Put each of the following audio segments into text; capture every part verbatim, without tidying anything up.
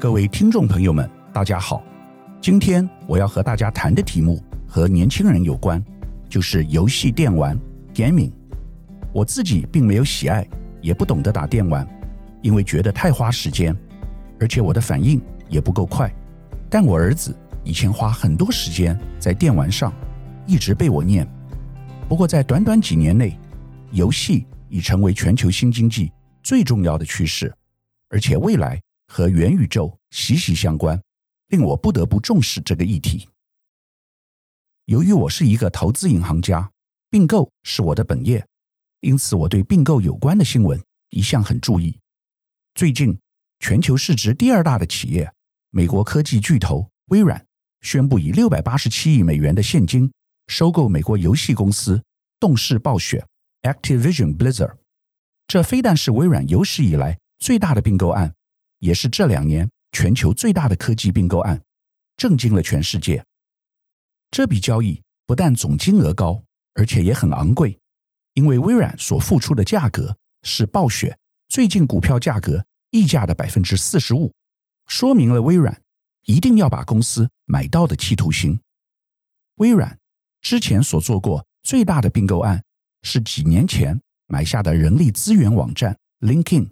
各位听众朋友们，大家好。今天我要和大家谈的题目和年轻人有关，就是游戏电玩 Gaming。 我自己并没有喜爱，也不懂得打电玩，因为觉得太花时间，而且我的反应也不够快。但我儿子以前花很多时间在电玩上，一直被我念。不过在短短几年内，游戏已成为全球新经济最重要的趋势，而且未来和元宇宙息息相关，令我不得不重视这个议题。由于我是一个投资银行家，并购是我的本业，因此我对并购有关的新闻一向很注意。最近，全球市值第二大的企业，美国科技巨头微软，宣布以六百八十七亿美元的现金收购美国游戏公司动视暴雪 Activision Blizzard。 这非但是微软有史以来最大的并购案，也是这两年全球最大的科技并购案，震惊了全世界。这笔交易不但总金额高，而且也很昂贵，因为微软所付出的价格是暴雪最近股票价格溢价的 百分之四十五， 说明了微软一定要把公司买到的企图心。微软之前所做过最大的并购案是几年前买下的人力资源网站 LinkedIn，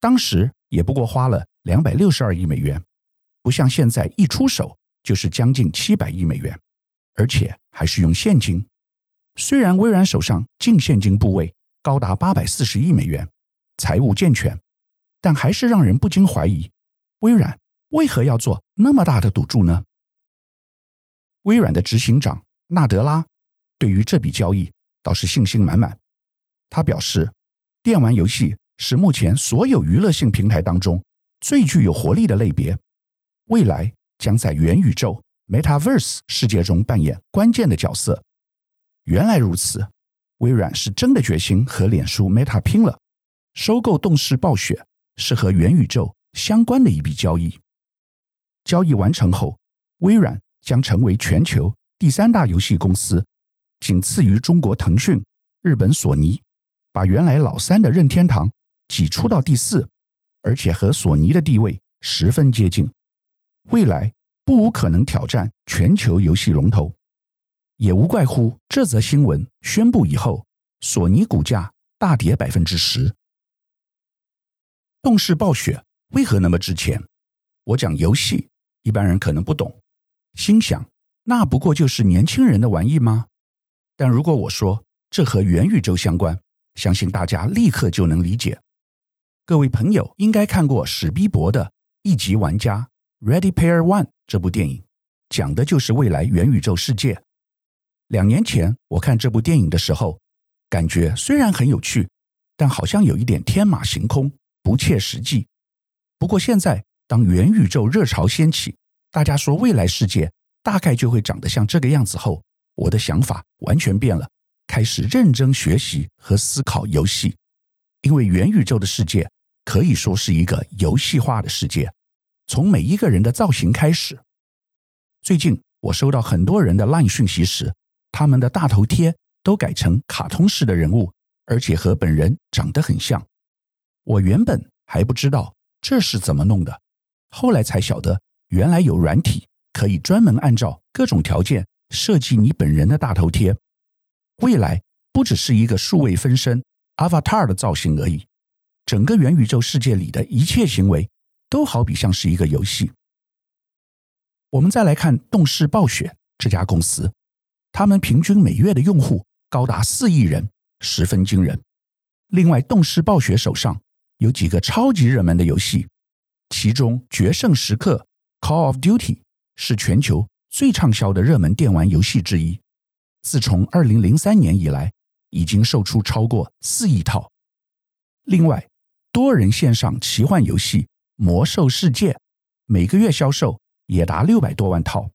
当时也不过花了两百六十二亿美元，不像现在一出手就是将近七百亿美元，而且还是用现金。虽然微软手上净现金部位高达八百四十亿美元，财务健全，但还是让人不禁怀疑，微软为何要做那么大的赌注呢？微软的执行长纳德拉对于这笔交易倒是信心满满。他表示，电玩游戏是目前所有娱乐性平台当中最具有活力的类别，未来将在元宇宙 Metaverse 世界中扮演关键的角色。原来如此，微软是真的决心和脸书 Meta 拼了。收购动视暴雪是和元宇宙相关的一笔交易。交易完成后，微软将成为全球第三大游戏公司，仅次于中国腾讯、日本索尼，把原来老三的任天堂挤出到第四，而且和索尼的地位十分接近，未来不无可能挑战全球游戏龙头。也无怪乎这则新闻宣布以后，索尼股价大跌 百分之十。 动视暴雪为何那么值钱？我讲游戏，一般人可能不懂，心想那不过就是年轻人的玩意吗？但如果我说这和元宇宙相关，相信大家立刻就能理解。各位朋友应该看过史宾伯的一级玩家 Ready Player One 这部电影，讲的就是未来元宇宙世界。两年前我看这部电影的时候，感觉虽然很有趣，但好像有一点天马行空，不切实际。不过现在当元宇宙热潮掀起，大家说未来世界大概就会长得像这个样子后，我的想法完全变了，开始认真学习和思考游戏。因为元宇宙的世界可以说是一个游戏化的世界，从每一个人的造型开始。最近我收到很多人的 LINE 讯息时，他们的大头贴都改成卡通式的人物，而且和本人长得很像。我原本还不知道这是怎么弄的，后来才晓得原来有软体可以专门按照各种条件设计你本人的大头贴。未来不只是一个数位分身 Avatar 的造型而已，整个元宇宙世界里的一切行为都好比像是一个游戏。我们再来看动视暴雪这家公司，他们平均每月的用户高达四亿人，十分惊人。另外，动视暴雪手上有几个超级热门的游戏，其中《决胜时刻》 Call of Duty是全球最畅销的热门电玩游戏之一，自从二零零三年以来，已经售出超过四亿套。另外，多人线上奇幻游戏《魔兽世界》每个月销售也达六百多万套，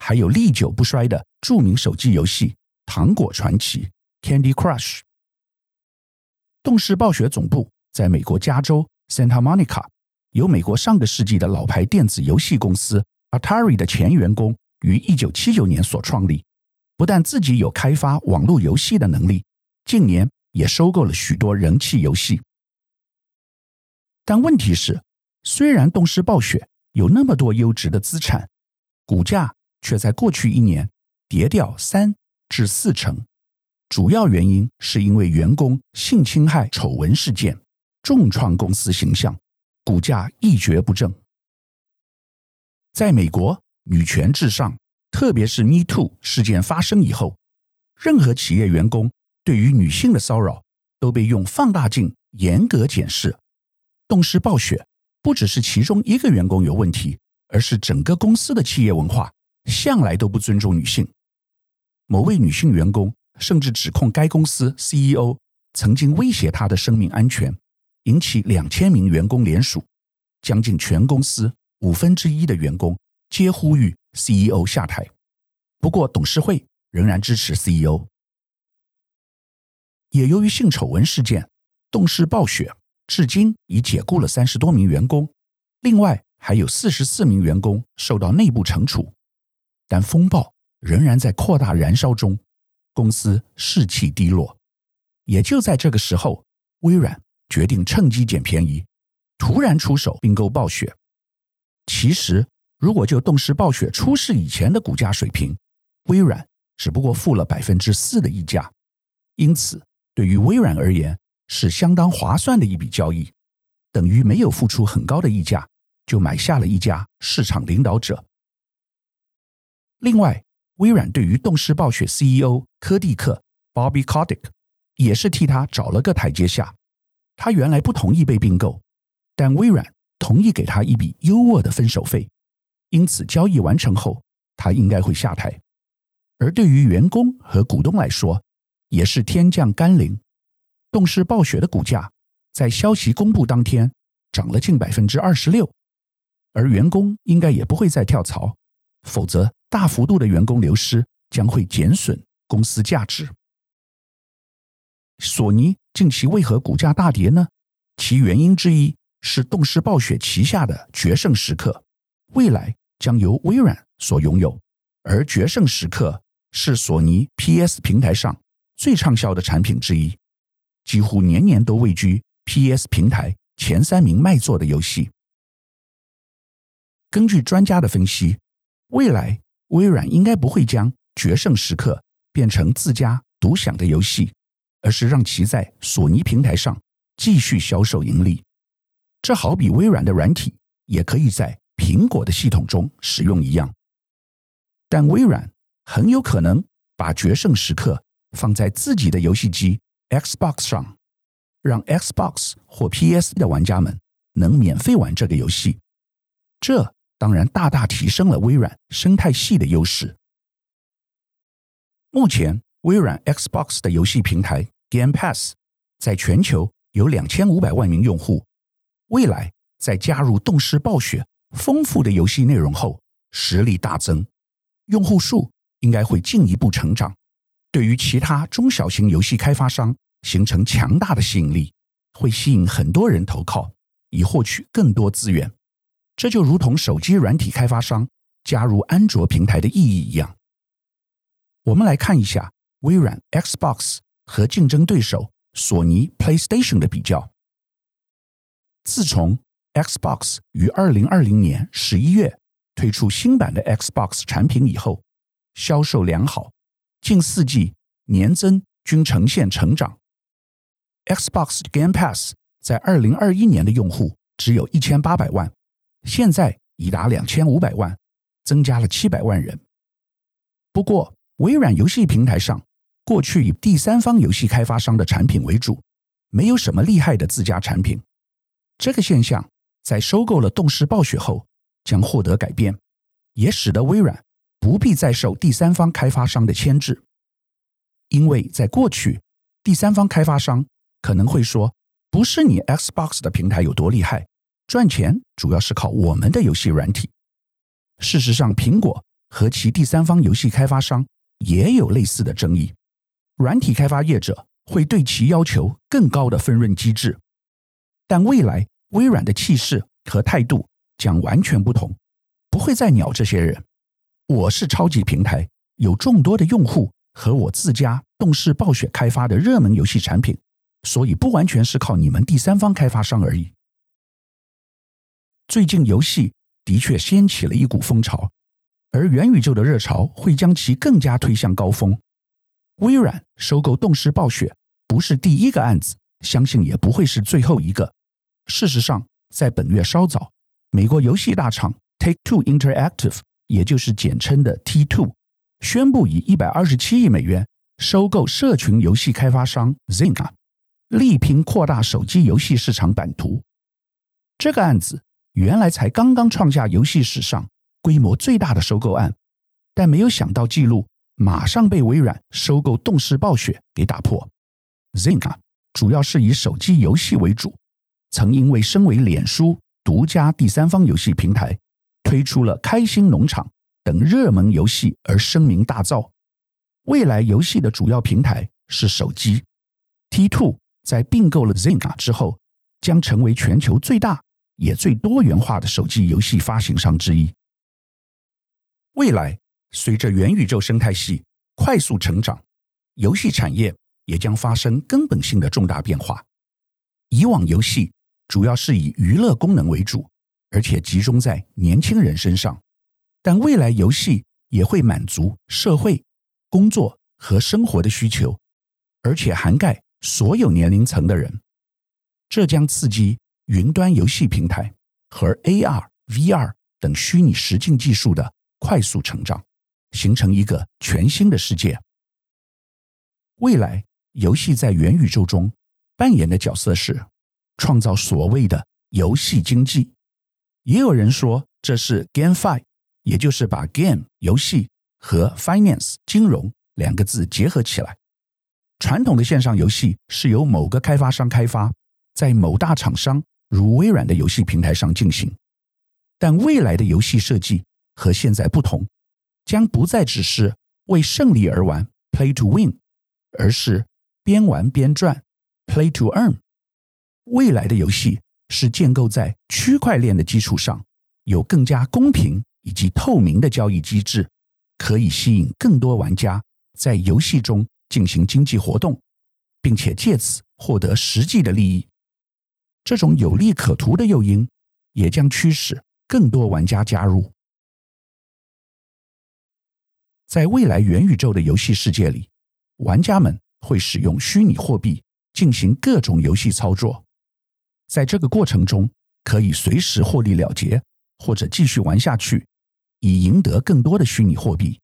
还有历久不衰的著名手机游戏《糖果传奇》 Candy Crush。 动视暴雪总部在美国加州 Santa Monica， 由美国上个世纪的老牌电子游戏公司Atari 的前员工于一九七九年所创立，不但自己有开发网络游戏的能力，近年也收购了许多人气游戏。但问题是，虽然动视暴雪有那么多优质的资产，股价却在过去一年跌掉三至四成。主要原因是因为员工性侵害丑闻事件重创公司形象，股价一蹶不振。在美国，女权至上，特别是 Me Too 事件发生以后，任何企业员工对于女性的骚扰都被用放大镜严格检视。动视暴雪不只是其中一个员工有问题，而是整个公司的企业文化向来都不尊重女性。某位女性员工甚至指控该公司 C E O 曾经威胁她的生命安全，引起两千名员工联署，将近全公司五分之一的员工皆呼吁 C E O 下台。不过董事会仍然支持 C E O。 也由于性丑闻事件，动视暴雪至今已解雇了三十多名员工，另外还有四十四名员工受到内部惩处。但风暴仍然在扩大燃烧中，公司士气低落。也就在这个时候，微软决定趁机捡便宜，突然出手并购暴雪。其实如果就动视暴雪出事以前的股价水平，微软只不过付了 百分之四 的溢价，因此对于微软而言是相当划算的一笔交易，等于没有付出很高的溢价就买下了一家市场领导者。另外，微软对于动视暴雪 C E O 科蒂克 Bobby Kotick 也是替他找了个台阶下。他原来不同意被并购，但微软同意给他一笔优渥的分手费，因此交易完成后他应该会下台。而对于员工和股东来说也是天降甘霖，动视暴雪的股价在消息公布当天涨了近 百分之二十六， 而员工应该也不会再跳槽，否则大幅度的员工流失将会减损公司价值。索尼近期为何股价大跌呢？其原因之一是动视暴雪旗下的决胜时刻未来将由微软所拥有，而决胜时刻是索尼 P S 平台上最畅销的产品之一，几乎年年都位居 P S 平台前三名卖座的游戏。根据专家的分析，未来微软应该不会将决胜时刻变成自家独享的游戏，而是让其在索尼平台上继续销售盈利。这好比微软的软体也可以在苹果的系统中使用一样，但微软很有可能把决胜时刻放在自己的游戏机 Xbox 上，让 Xbox 或 P S 的玩家们能免费玩这个游戏。这当然大大提升了微软生态系的优势。目前微软 Xbox 的游戏平台 Game Pass 在全球有两千五百万名用户，未来在加入动视暴雪丰富的游戏内容后实力大增，用户数应该会进一步成长，对于其他中小型游戏开发商形成强大的吸引力，会吸引很多人投靠以获取更多资源。这就如同手机软体开发商加入安卓平台的意义一样。我们来看一下微软 Xbox 和竞争对手索尼 PlayStation 的比较。自从 Xbox 于二零二零年十一月推出新版的 Xbox 产品以后，销售良好，近四季年增均呈现成长。Xbox Game Pass 在二零二一年的用户只有一千八百万，现在已达两千五百万，增加了七百万人。不过微软游戏平台上过去以第三方游戏开发商的产品为主，没有什么厉害的自家产品。这个现象在收购了动视暴雪后将获得改变，也使得微软不必再受第三方开发商的牵制。因为在过去，第三方开发商可能会说，不是你 Xbox 的平台有多厉害，赚钱主要是靠我们的游戏软体。事实上，苹果和其第三方游戏开发商也有类似的争议，软体开发业者会对其要求更高的分润机制。但未来微软的气势和态度将完全不同，不会再鸟这些人。我是超级平台，有众多的用户和我自家动视暴雪开发的热门游戏产品，所以不完全是靠你们第三方开发商而已。最近游戏的确掀起了一股风潮，而元宇宙的热潮会将其更加推向高峰。微软收购动视暴雪不是第一个案子，相信也不会是最后一个。事实上，在本月稍早，美国游戏大厂 Take-Two Interactive， 也就是简称的 T 二， 宣布以一百二十七亿美元收购社群游戏开发商 Zynga， 力拼扩大手机游戏市场版图。这个案子原来才刚刚创下游戏史上规模最大的收购案，但没有想到记录马上被微软收购动视暴雪给打破。 Zynga 主要是以手机游戏为主，曾因为身为脸书独家第三方游戏平台，推出了开心农场等热门游戏而声名大噪。未来游戏的主要平台是手机。 T 二 在并购了 Zynga 之后，将成为全球最大也最多元化的手机游戏发行商之一。未来随着元宇宙生态系快速成长，游戏产业也将发生根本性的重大变化。以往游戏主要是以娱乐功能为主，而且集中在年轻人身上，但未来游戏也会满足社会、工作和生活的需求，而且涵盖所有年龄层的人。这将刺激云端游戏平台和 A R、V R 等虚拟实境技术的快速成长，形成一个全新的世界。未来，游戏在元宇宙中扮演的角色是创造所谓的游戏经济。也有人说这是 GameFi， 也就是把 game 游戏和 finance 金融两个字结合起来。传统的线上游戏是由某个开发商开发，在某大厂商如微软的游戏平台上进行，但未来的游戏设计和现在不同，将不再只是为胜利而玩 play to win， 而是边玩边赚 play to earn。 未来的游戏是建构在区块链的基础上，有更加公平以及透明的交易机制，可以吸引更多玩家在游戏中进行经济活动，并且借此获得实际的利益。这种有利可图的诱因也将驱使更多玩家加入。在未来元宇宙的游戏世界里，玩家们会使用虚拟货币进行各种游戏操作，在这个过程中可以随时获利了结，或者继续玩下去，以赢得更多的虚拟货币。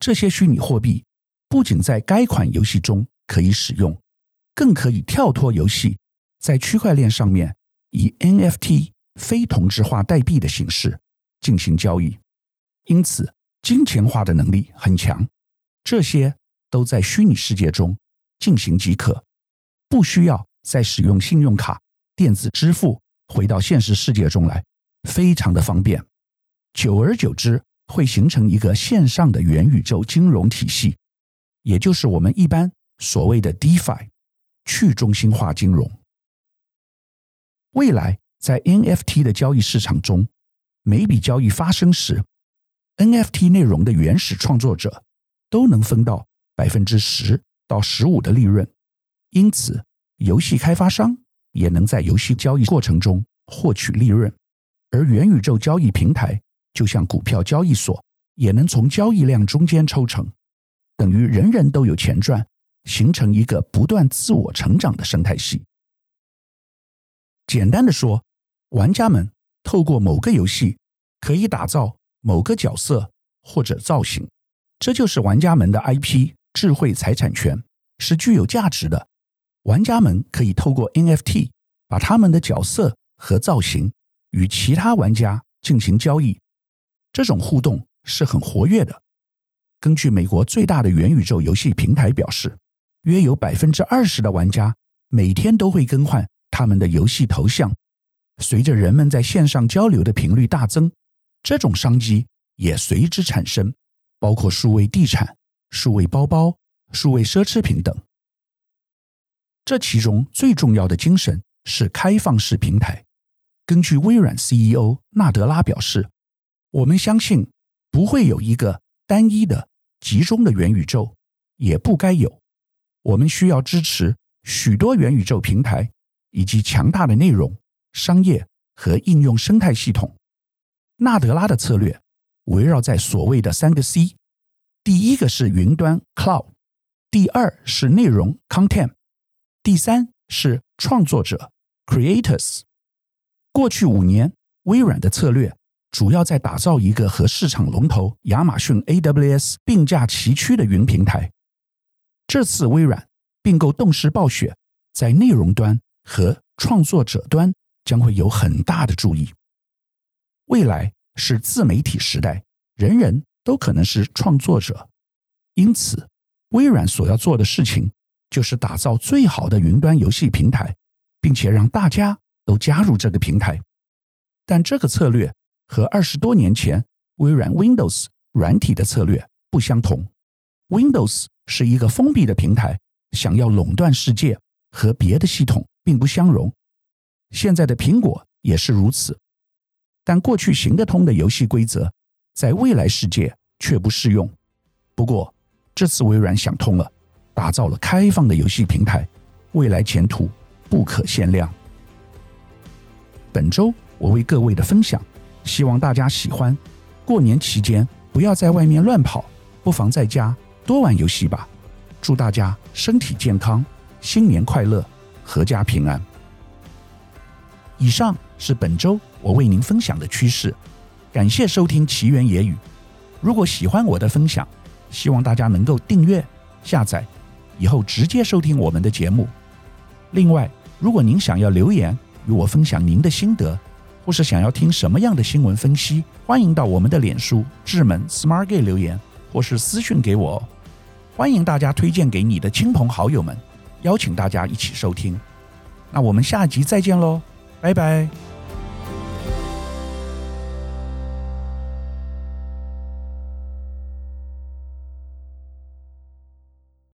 这些虚拟货币不仅在该款游戏中可以使用，更可以跳脱游戏，在区块链上面以 N F T 非同质化代币的形式进行交易。因此金钱化的能力很强，这些都在虚拟世界中进行即可，不需要再使用信用卡、电子支付回到现实世界中来，非常的方便。久而久之，会形成一个线上的元宇宙金融体系，也就是我们一般所谓的 DeFi， 去中心化金融。未来在 N F T 的交易市场中，每笔交易发生时，N F T 内容的原始创作者都能分到 百分之十到百分之十五 的利润，因此游戏开发商也能在游戏交易过程中获取利润，而元宇宙交易平台就像股票交易所，也能从交易量中间抽成，等于人人都有钱赚，形成一个不断自我成长的生态系。简单的说，玩家们透过某个游戏可以打造某个角色或者造型，这就是玩家们的 I P 智慧财产权，是具有价值的。玩家们可以透过 N F T 把他们的角色和造型与其他玩家进行交易，这种互动是很活跃的。根据美国最大的元宇宙游戏平台表示，约有 百分之二十 的玩家每天都会更换他们的游戏头像。随着人们在线上交流的频率大增，这种商机也随之产生，包括数位地产、数位包包、数位奢侈品等。这其中最重要的精神是开放式平台。根据微软 C E O 纳德拉表示，我们相信不会有一个单一的、集中的元宇宙，也不该有。我们需要支持许多元宇宙平台，以及强大的内容、商业和应用生态系统。纳德拉的策略围绕在所谓的三个 C， 第一个是云端 Cloud， 第二是内容 Content， 第三是创作者 Creators。 过去五年，微软的策略主要在打造一个和市场龙头亚马逊 A W S 并驾齐驱的云平台。这次微软并购动视暴雪，在内容端和创作者端将会有很大的注意。未来是自媒体时代，人人都可能是创作者，因此微软所要做的事情就是打造最好的云端游戏平台，并且让大家都加入这个平台。但这个策略和二十多年前微软 Windows 软体的策略不相同。 Windows 是一个封闭的平台，想要垄断世界和别的系统并不相容，现在的苹果也是如此。但过去行得通的游戏规则在未来世界却不适用。不过这次微软想通了，打造了开放的游戏平台，未来前途不可限量。本周我为各位的分享，希望大家喜欢。过年期间不要在外面乱跑，不妨在家多玩游戏吧。祝大家身体健康，新年快乐，阖家平安。以上是本周我为您分享的趋势，感谢收听奇缘野语。如果喜欢我的分享，希望大家能够订阅、下载，以后直接收听我们的节目。另外，如果您想要留言与我分享您的心得，或是想要听什么样的新闻分析，欢迎到我们的脸书智门 smartgate 留言，或是私讯给我哦。欢迎大家推荐给你的亲朋好友们，邀请大家一起收听。那我们下集再见喽，拜拜。